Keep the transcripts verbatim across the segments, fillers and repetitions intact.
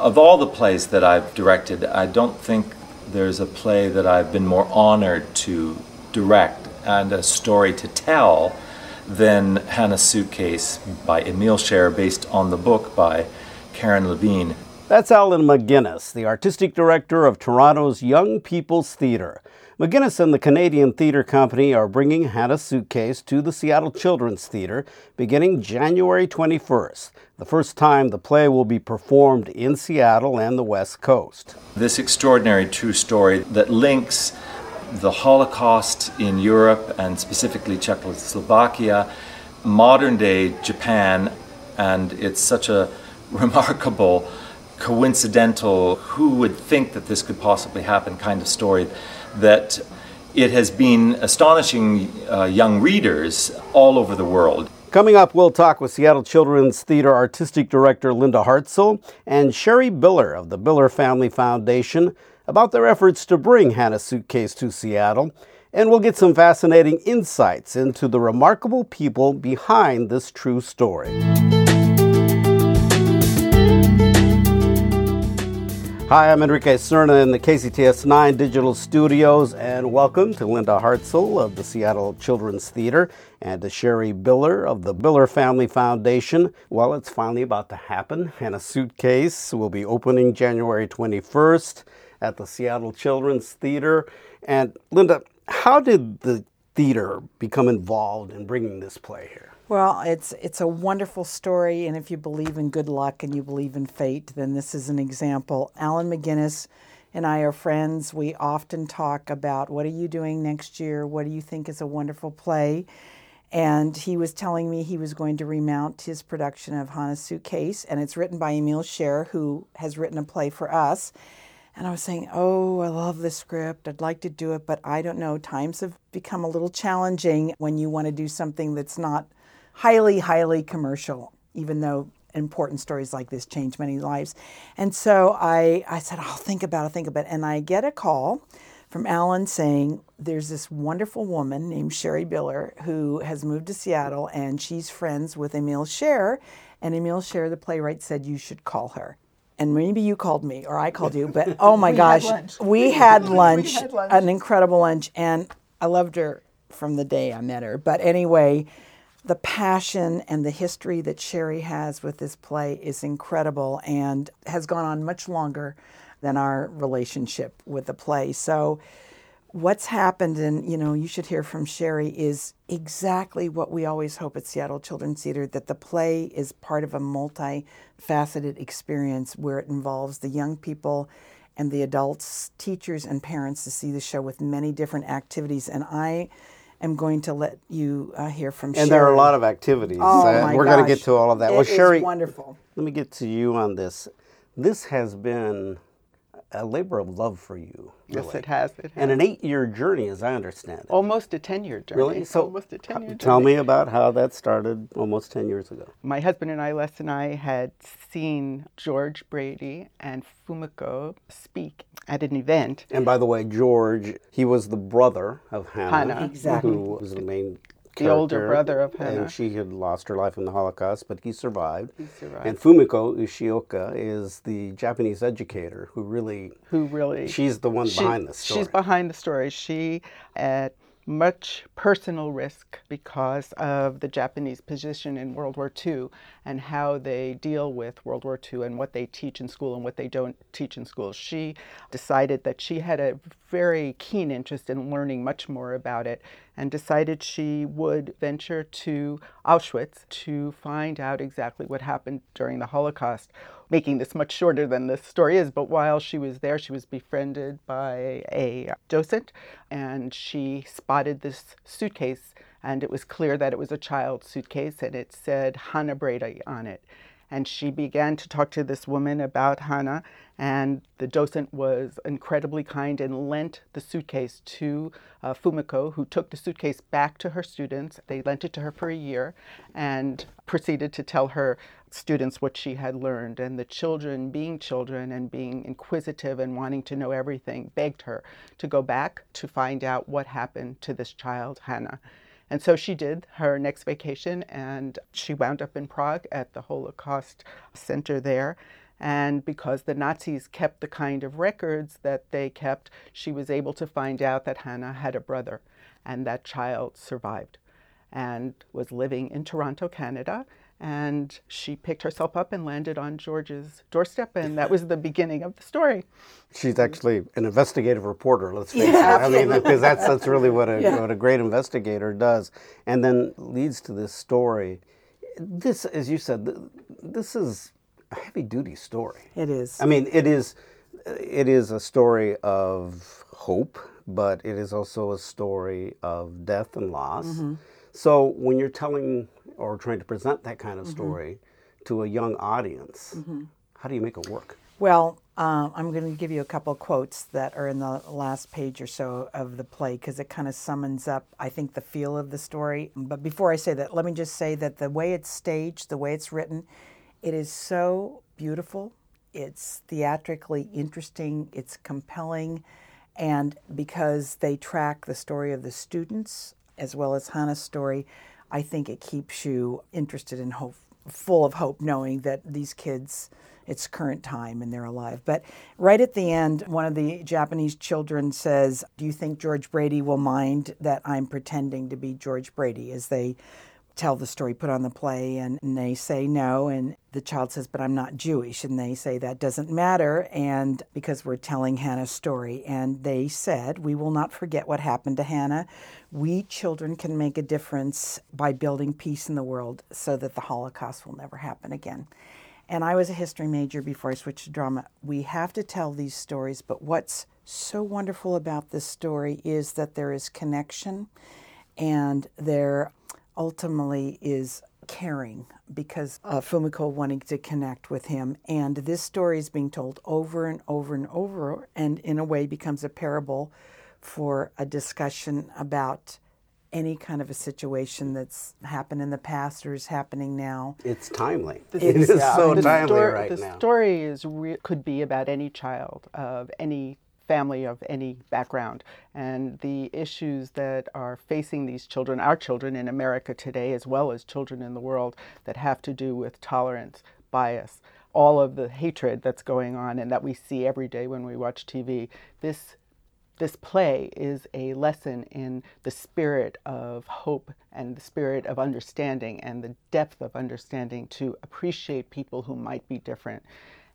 of all the plays that I've directed, I don't think there's a play that I've been more honored to direct and a story to tell than Hana's Suitcase by Emile Scherer, based on the book by Karen Levine. That's Alan MacGuinness, the artistic director of Toronto's Young People's Theatre. MacGuinness and the Canadian Theatre Company are bringing Hana's Suitcase to the Seattle Children's Theatre beginning January twenty-first, the first time the play will be performed in Seattle and the West Coast. This extraordinary true story that links the Holocaust in Europe, and specifically Czechoslovakia, modern-day Japan, and it's such a remarkable, coincidental, who would think that this could possibly happen kind of story, that it has been astonishing uh, young readers all over the world. Coming up, we'll talk with Seattle Children's Theatre Artistic Director Linda Hartzell and Sherry Biller of the Biller Family Foundation about their efforts to bring Hana's Suitcase to Seattle, and we'll get some fascinating insights into the remarkable people behind this true story. Hi, I'm Enrique Cerna in the K C T S nine digital studios, and welcome to Linda Hartzell of the Seattle Children's Theatre and to Sherry Biller of the Biller Family Foundation. Well, it's finally about to happen. Hana's Suitcase will be opening January twenty-first at the Seattle Children's Theatre. And Linda, how did the theatre become involved in bringing this play here? Well, it's it's a wonderful story, and if you believe in good luck and you believe in fate, then this is an example. Alan MacGuinness and I are friends. We often talk about, what are you doing next year? What do you think is a wonderful play? And he was telling me he was going to remount his production of Hana's Suitcase, and it's written by Emile Scherer, who has written a play for us. And I was saying, oh, I love this script, I'd like to do it, but I don't know, times have become a little challenging when you want to do something that's not highly, highly commercial, even though important stories like this change many lives. And so I, I said, I'll think about it, think about it. And I get a call from Alan saying, there's this wonderful woman named Sherry Biller who has moved to Seattle, and she's friends with Emile Scherer. And Emile Scherer, the playwright, said, you should call her. And maybe you called me, or I called you, but oh my we gosh, had we had lunch, we had lunch, an incredible lunch. And I loved her from the day I met her. But anyway, the passion and the history that Sherry has with this play is incredible and has gone on much longer than our relationship with the play. So what's happened, and you know, you should hear from Sherry, is exactly what we always hope at Seattle Children's Theatre, that the play is part of a multifaceted experience where it involves the young people and the adults, teachers and parents to see the show with many different activities. And I I'm going to let you uh, hear from and Sherry. And there are a lot of activities. Oh, uh, my we're going to get to all of that. It well, Sherry, is wonderful. Let me get to you on this. This has been a labor of love for you. Really. Yes, it has. It has. And an eight-year journey, as I understand it. Almost a ten-year journey. Really? So almost a ten-year journey. Tell me about how that started almost ten years ago. My husband and I, Les and I, had seen George Brady and Fumiko speak at an event. And by the way, George, he was the brother of Hana. Hana, exactly. Who was the main character. The older brother of Hana. And she had lost her life in the Holocaust, but he survived. He survived. And Fumiko Ishioka is the Japanese educator who really... Who really... She's the one she, behind the story. She's behind the story. She, at much personal risk because of the Japanese position in World War Two and how they deal with World War Two and what they teach in school and what they don't teach in school. She decided that she had a very keen interest in learning much more about it and decided she would venture to Auschwitz to find out exactly what happened during the Holocaust. Making this much shorter than the story is, but while she was there, she was befriended by a docent, and she spotted this suitcase, and it was clear that it was a child's suitcase, and it said Hana Brady on it. And she began to talk to this woman about Hana, and the docent was incredibly kind and lent the suitcase to uh, Fumiko, who took the suitcase back to her students. They lent it to her for a year and proceeded to tell her students what she had learned. And the children, being children and being inquisitive and wanting to know everything, begged her to go back to find out what happened to this child, Hana. And so she did her next vacation, and she wound up in Prague at the Holocaust Center there. And because the Nazis kept the kind of records that they kept, she was able to find out that Hana had a brother, and that child survived and was living in Toronto, Canada. And she picked herself up and landed on George's doorstep, and that was the beginning of the story. She's actually an investigative reporter, let's face yeah, it. I mean, because that's, that's really what a, yeah. what a great investigator does, and then leads to this story. This, as you said, this is a heavy-duty story. It is. I mean, it is, it is a story of hope, but it is also a story of death and loss. Mm-hmm. So when you're telling or trying to present that kind of story mm-hmm. to a young audience, mm-hmm. how do you make it work? Well, um, I'm going to give you a couple of quotes that are in the last page or so of the play, because it kind of summons up, I think, the feel of the story. But before I say that, let me just say that the way it's staged, the way it's written, it is so beautiful. It's theatrically interesting. It's compelling. And because they track the story of the students as well as Hana's story, I think it keeps you interested and hope, full of hope, knowing that these kids, it's current time and they're alive. But right at the end, one of the Japanese children says, "Do you think George Brady will mind that I'm pretending to be George Brady?" as they tell the story, put on the play, and, and they say no. And the child says, "But I'm not Jewish." And they say, "That doesn't matter, and because we're telling Hana's story." And they said, "We will not forget what happened to Hana. We children can make a difference by building peace in the world so that the Holocaust will never happen again." And I was a history major before I switched to drama. We have to tell these stories, but what's so wonderful about this story is that there is connection, and there ultimately is caring, because uh, Fumiko wanting to connect with him. And this story is being told over and over and over, and in a way becomes a parable for a discussion about any kind of a situation that's happened in the past or is happening now. It's timely. It, it is yeah. so the timely story, right the now. The story is re- could be about any child of any family of any background, and the issues that are facing these children, our children in America today, as well as children in the world, that have to do with tolerance, bias, all of the hatred that's going on and that we see every day when we watch T V. This this play is a lesson in the spirit of hope and the spirit of understanding and the depth of understanding to appreciate people who might be different.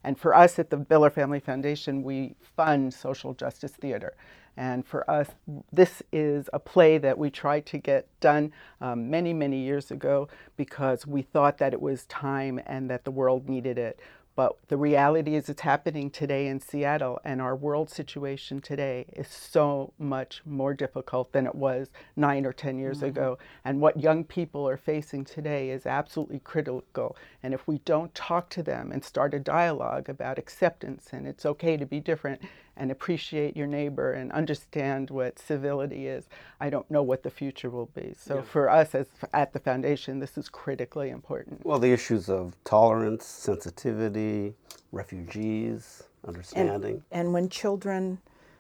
And for us at the Biller Family Foundation, we fund social justice theater. And for us, this is a play that we tried to get done um, many, many years ago, because we thought that it was time and that the world needed it. But the reality is it's happening today in Seattle, and our world situation today is so much more difficult than it was nine or ten years mm-hmm. ago. And what young people are facing today is absolutely critical. And if we don't talk to them and start a dialogue about acceptance, and it's okay to be different and appreciate your neighbor and understand what civility is, I don't know what the future will be. So yeah. for us as at the foundation, this is critically important. Well, the issues of tolerance, sensitivity, refugees, understanding. And, and when children,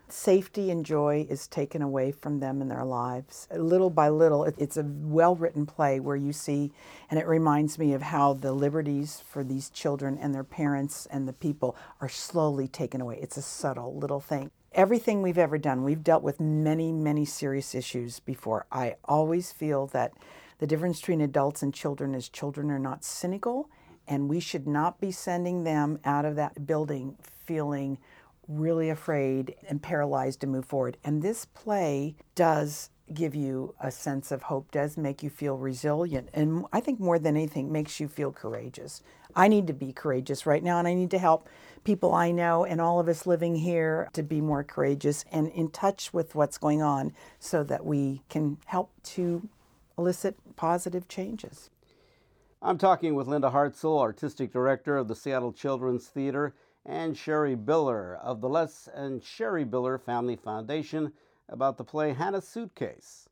safety and joy is taken away from them in their lives, little by little. It, it's a well-written play where you see, and it reminds me of how the liberties for these children and their parents and the people are slowly taken away. It's a subtle little thing. Everything we've ever done, we've dealt with many, many serious issues before. I always feel that the difference between adults and children is children are not cynical, and we should not be sending them out of that building feeling really afraid and paralyzed to move forward. And this play does give you a sense of hope, does make you feel resilient, and I think more than anything makes you feel courageous. I need to be courageous right now, and I need to help people I know and all of us living here to be more courageous and in touch with what's going on so that we can help to elicit positive changes. I'm talking with Linda Hartzell, Artistic Director of the Seattle Children's Theatre, and Sherry Biller of the Les and Sheri Biller Family Foundation about the play Hana's Suitcase.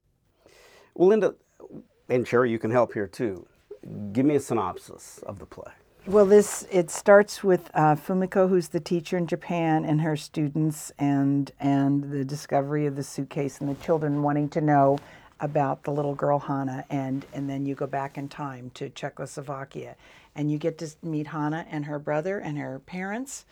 Well, Linda, and Sherry, you can help here too. Give me a synopsis of the play. Well, this it starts with uh, Fumiko, who's the teacher in Japan, and her students, and and the discovery of the suitcase and the children wanting to know about the little girl Hana, and, and then you go back in time to Czechoslovakia and you get to meet Hana and her brother and her parents.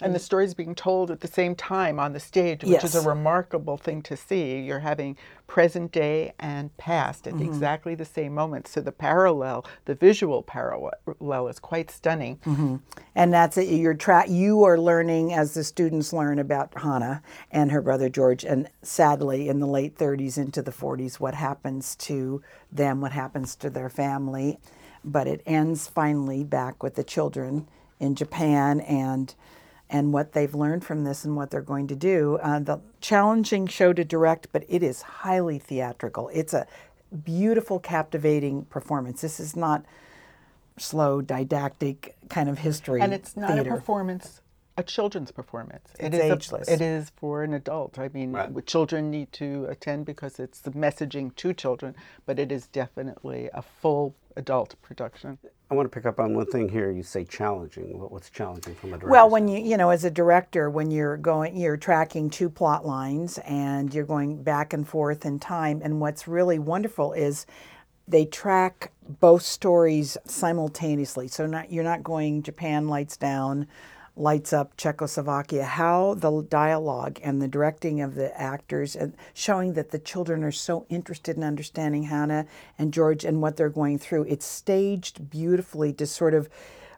And the story is being told at the same time on the stage, which yes. is a remarkable thing to see. You're having present day and past at mm-hmm. exactly the same moment. So the parallel, the visual parallel, is quite stunning. Mm-hmm. And that's it. You're tra- you are learning, as the students learn, about Hana and her brother George, and sadly, in the late thirties into the forties, what happens to them, what happens to their family. But it ends finally back with the children in Japan and and what they've learned from this and what they're going to do. Uh, the challenging show to direct, but it is highly theatrical. It's a beautiful, captivating performance. This is not slow, didactic kind of history theater. And it's not theater. a performance, a children's performance. It's it is ageless. A, it is for an adult. I mean, right. Children need to attend because it's the messaging to children, but it is definitely a full adult production. I want to pick up on one thing here. You say challenging. What's challenging from a director? Well, when you, you know, as a director, when you're going, you're tracking two plot lines and you're going back and forth in time. And what's really wonderful is they track both stories simultaneously. So not you're not going Japan lights down, lights up Czechoslovakia. How the dialogue and the directing of the actors, and showing that the children are so interested in understanding Hana and George and what they're going through. It's staged beautifully to sort of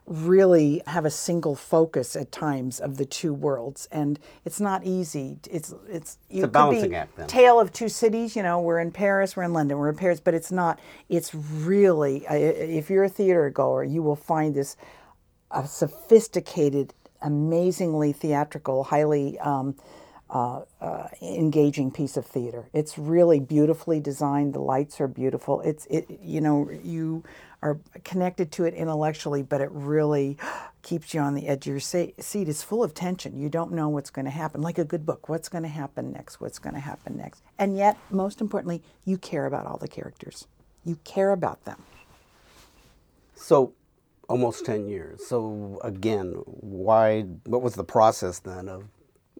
really have a single focus at times of the two worlds, and it's not easy. It's it's, it's a balancing act. Then Tale of Two Cities. You know, we're in Paris, we're in London, we're in Paris, but it's not. It's really, if you're a theater goer, you will find this a sophisticated, amazingly theatrical, highly um, uh, uh, engaging piece of theater. It's really beautifully designed. The lights are beautiful. It's it you know you are connected to it intellectually, but it really keeps you on the edge of your seat. It's full of tension. You don't know what's going to happen. Like a good book, what's going to happen next? What's going to happen next? And yet, most importantly, you care about all the characters. You care about them. So. Almost ten years. So again, why? What was the process then of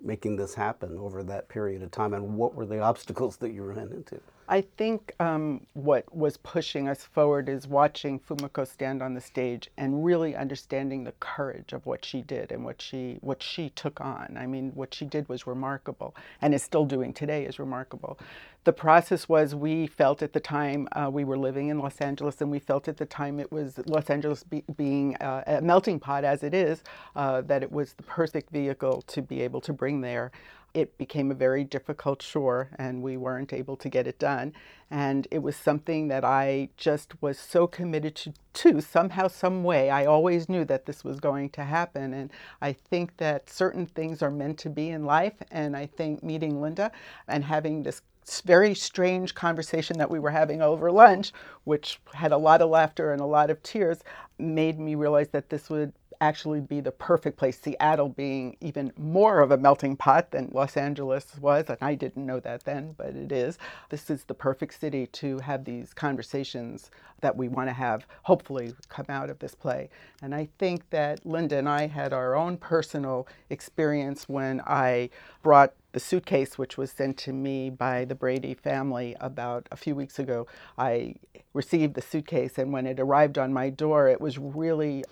making this happen over that period of time, and what were the obstacles that you ran into? I think um, what was pushing us forward is watching Fumiko stand on the stage and really understanding the courage of what she did and what she what she took on. I mean, what she did was remarkable, and is still doing today is remarkable. The process was, we felt at the time, uh, we were living in Los Angeles, and we felt at the time it was Los Angeles be, being uh, a melting pot as it is, uh, that it was the perfect vehicle to be able to bring there. It became a very difficult chore, and we weren't able to get it done. And it was something that I just was so committed to, to somehow, some way. I always knew that this was going to happen. And I think that certain things are meant to be in life. And I think meeting Linda and having this very strange conversation that we were having over lunch, which had a lot of laughter and a lot of tears, made me realize that this would actually be the perfect place, Seattle being even more of a melting pot than Los Angeles was, and I didn't know that then, but it is. This is the perfect city to have these conversations that we want to have, hopefully come out of this play. And I think that Linda and I had our own personal experience when I brought the suitcase, which was sent to me by the Brady family about a few weeks ago. I received the suitcase, and when it arrived on my door, it was really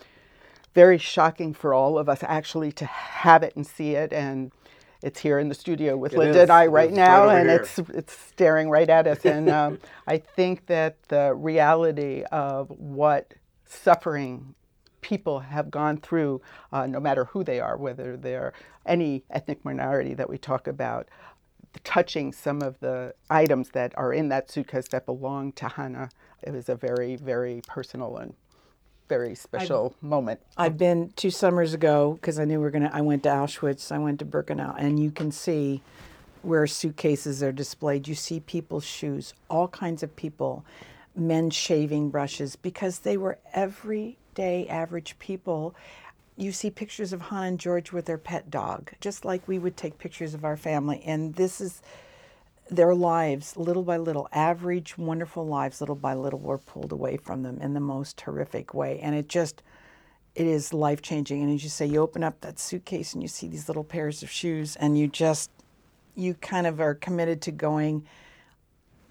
very shocking for all of us actually to have it and see it. And it's here in the studio with it Linda is. and I right it's now, right and here. it's it's staring right at us. And um, I think that the reality of what suffering people have gone through, uh, no matter who they are, whether they're any ethnic minority that we talk about, touching some of the items that are in that suitcase that belong to Hana, it was a very, very personal and very special I've, moment. I've been two summers ago, because I knew we were going to, I went to Auschwitz, I went to Birkenau, and you can see where suitcases are displayed. You see people's shoes, all kinds of people, men shaving brushes, because they were everyday average people. You see pictures of Hana and George with their pet dog, just like we would take pictures of our family. And this is their lives, little by little, average, wonderful lives, little by little, were pulled away from them in the most horrific way. And it just, it is life-changing. And as you say, you open up that suitcase and you see these little pairs of shoes, and you just, you kind of are committed to going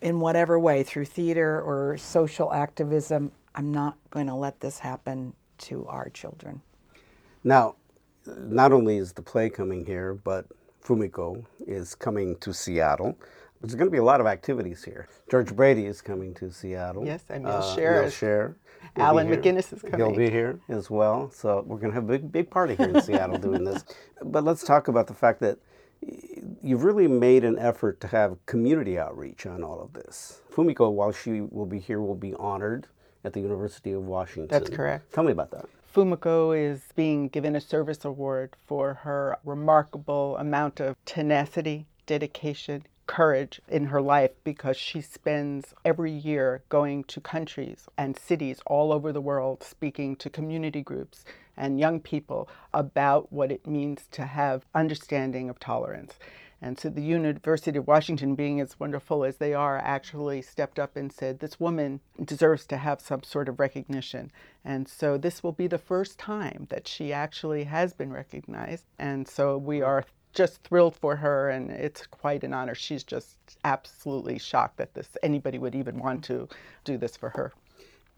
in whatever way, through theater or social activism. I'm not going to let this happen to our children. Now, not only is the play coming here, but Fumiko is coming to Seattle. There's going to be a lot of activities here. George Brady is coming to Seattle. Yes, Emile uh, Scherer. Scherer. Alan MacGuinness is coming. He'll be here as well. So we're going to have a big, big party here in Seattle doing this. But let's talk about the fact that you've really made an effort to have community outreach on all of this. Fumiko, while she will be here, will be honored at the University of Washington. That's correct. Tell me about that. Fumiko is being given a service award for her remarkable amount of tenacity, dedication, courage in her life, because she spends every year going to countries and cities all over the world speaking to community groups and young people about what it means to have understanding of tolerance. And so the University of Washington, being as wonderful as they are, actually stepped up and said, this woman deserves to have some sort of recognition. And so this will be the first time that she actually has been recognized. And so we are just thrilled for her, and it's quite an honor. She's just absolutely shocked that this anybody would even want to do this for her.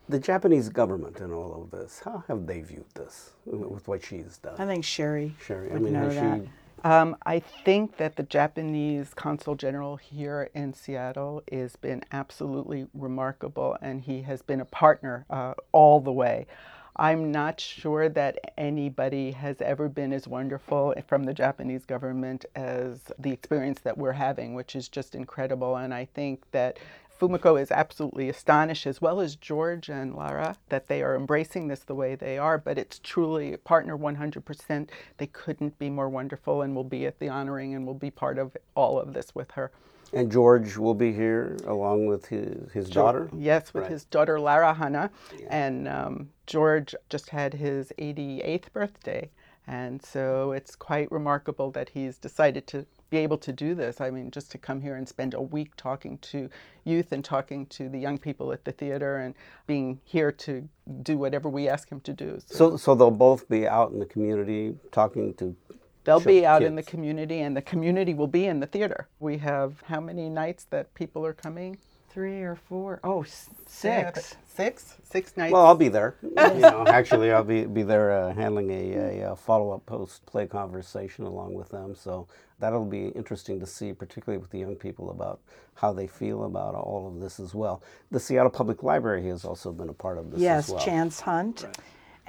The Japanese government in all of this, how have they viewed this with what she's done? I think Sherry Sherry, would I mean, know that. She... Um, I think that the Japanese Consul General here in Seattle has been absolutely remarkable, and he has been a partner uh, all the way. I'm not sure that anybody has ever been as wonderful from the Japanese government as the experience that we're having, which is just incredible. And I think that Fumiko is absolutely astonished, as well as George and Lara, that they are embracing this the way they are. But it's truly partner one hundred percent. They couldn't be more wonderful, and will be at the honoring and will be part of all of this with her. And George will be here along with his, his daughter? Yes, with right. his daughter, Lara Hana. Yeah. And um, George just had his eighty-eighth birthday. And so it's quite remarkable that he's decided to be able to do this. I mean, just to come here and spend a week talking to youth and talking to the young people at the theater and being here to do whatever we ask him to do. So, so, so they'll both be out in the community talking to They'll sure, be out kids. in the community, and the community will be in the theater. We have how many nights that people are coming? Three or four. Oh, six. Six? Six, six nights. Well, I'll be there. you know, actually, I'll be, be there uh, handling a, a, a follow-up post-play conversation along with them. So that'll be interesting to see, particularly with the young people, about how they feel about all of this as well. The Seattle Public Library has also been a part of this yes, as well. Yes, Chance Hunt. Right.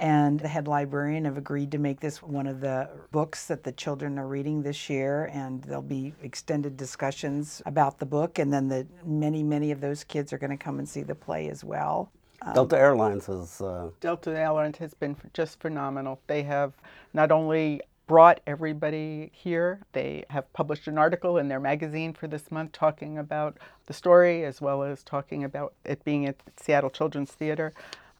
And the head librarian have agreed to make this one of the books that the children are reading this year, and there'll be extended discussions about the book, and then the many, many of those kids are going to come and see the play as well. Um, Delta Airlines has... Uh... Delta Airlines has been just phenomenal. They have not only brought everybody here, they have published an article in their magazine for this month talking about the story, as well as talking about it being at Seattle Children's Theatre.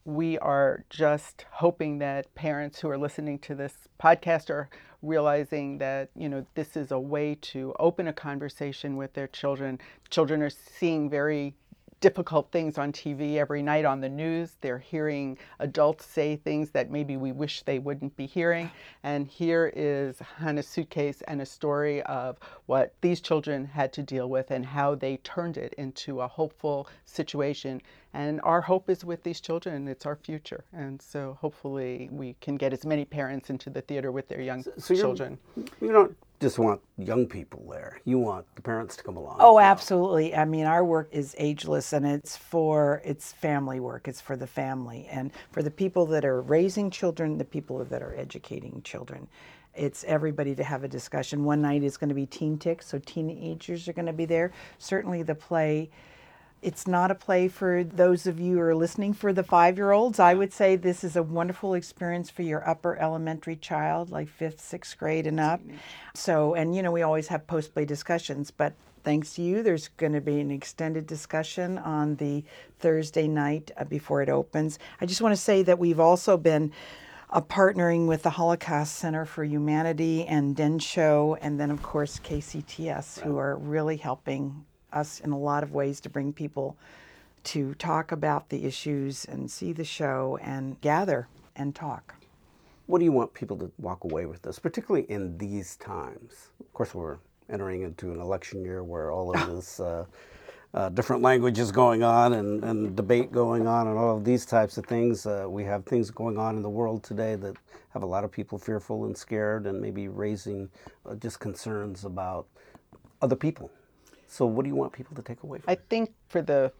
We are just hoping that parents who are listening to this podcast are realizing that, you know, this is a way to open a conversation with their children. Children are seeing very difficult things on T V every night on the news. They're hearing adults say things that maybe we wish they wouldn't be hearing. And here is Hana's Suitcase and a story of what these children had to deal with and how they turned it into a hopeful situation. And our hope is with these children. It's our future. And so hopefully we can get as many parents into the theater with their young so, so children. You don't just want young people there. You want the parents to come along. Oh, well. Absolutely. I mean, our work is ageless, and it's for, it's family work. It's for the family and for the people that are raising children, the people that are educating children. It's everybody to have a discussion. One night is going to be teen tics, so teenagers are going to be there. Certainly the play... It's not a play for those of you who are listening for the five-year-olds. I would say this is a wonderful experience for your upper elementary child, like fifth, sixth grade and up. So, and you know, we always have post-play discussions, but thanks to you, there's going to be an extended discussion on the Thursday night before it opens. I just want to say that we've also been uh, partnering with the Holocaust Center for Humanity and Densho, and then, of course, K C T S, who are really helping us in a lot of ways to bring people to talk about the issues and see the show and gather and talk. What do you want people to walk away with this, particularly in these times? Of course, we're entering into an election year where all of this uh, uh, different languages going on and, and debate going on and all of these types of things. Uh, we have things going on in the world today that have a lot of people fearful and scared and maybe raising uh, just concerns about other people. So what do you want people to take away from? I think for the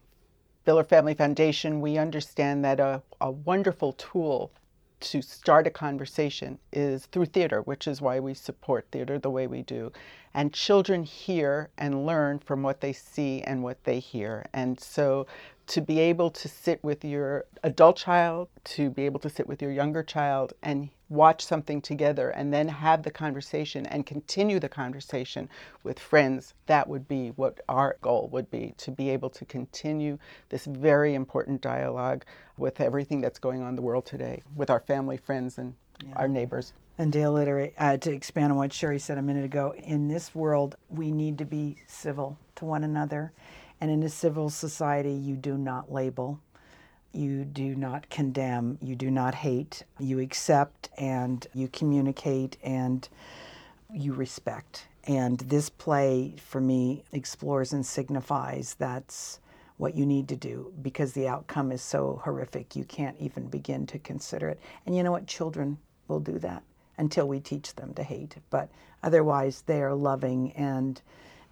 Biller Family Foundation, we understand that a, a wonderful tool to start a conversation is through theater, which is why we support theater the way we do. And children hear and learn from what they see and what they hear. And so to be able to sit with your adult child, to be able to sit with your younger child and watch something together and then have the conversation and continue the conversation with friends, that would be what our goal would be, to be able to continue this very important dialogue with everything that's going on in the world today, with our family, friends, and yeah. our neighbors. And to alliterate, uh, to expand on what Sherry said a minute ago, in this world, we need to be civil to one another. And in a civil society, you do not label, you do not condemn, you do not hate, you accept and you communicate and you respect. And this play, for me, explores and signifies that's what you need to do, because the outcome is so horrific, you can't even begin to consider it. And you know what? Children will do that until we teach them to hate. But otherwise, they are loving and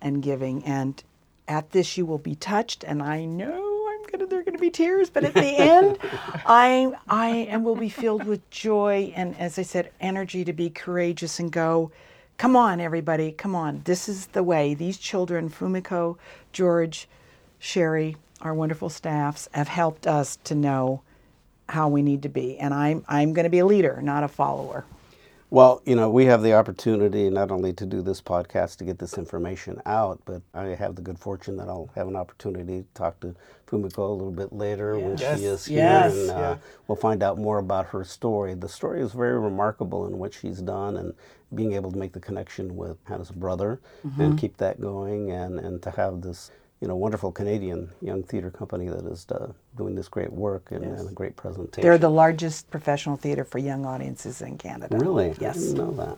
and giving. And at this, you will be touched. And I know I'm gonna, there are going to be tears, but at the end, I I am, will be filled with joy and, as I said, energy to be courageous and go, come on, everybody, come on. This is the way. These children, Fumiko, George, Sherry, our wonderful staffs, have helped us to know how we need to be. And I'm I'm going to be a leader, not a follower. Well, you know, we have the opportunity not only to do this podcast to get this information out, but I have the good fortune that I'll have an opportunity to talk to Fumiko a little bit later yes. when yes. she is here, yes. and uh, yeah. we'll find out more about her story. The story is very remarkable in what she's done and being able to make the connection with Hana's brother mm-hmm. and keep that going, and, and to have this, you know, wonderful Canadian young theater company that is uh, doing this great work and, yes. and a great presentation. They're the largest professional theater for young audiences in Canada. Really? Yes. I didn't know that.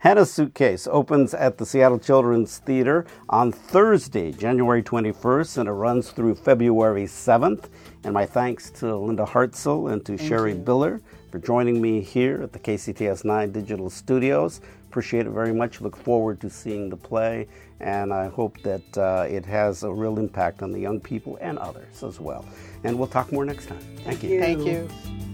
Hana's Suitcase opens at the Seattle Children's Theatre on Thursday, January twenty-first, and it runs through February seventh. And my thanks to Linda Hartzell and to Thank Sherry you. Biller for joining me here at the K C T S nine Digital Studios. Appreciate it very much. Look forward to seeing the play, and I hope that uh, it has a real impact on the young people and others as well. And we'll talk more next time. Thank you. Thank you. Thank you.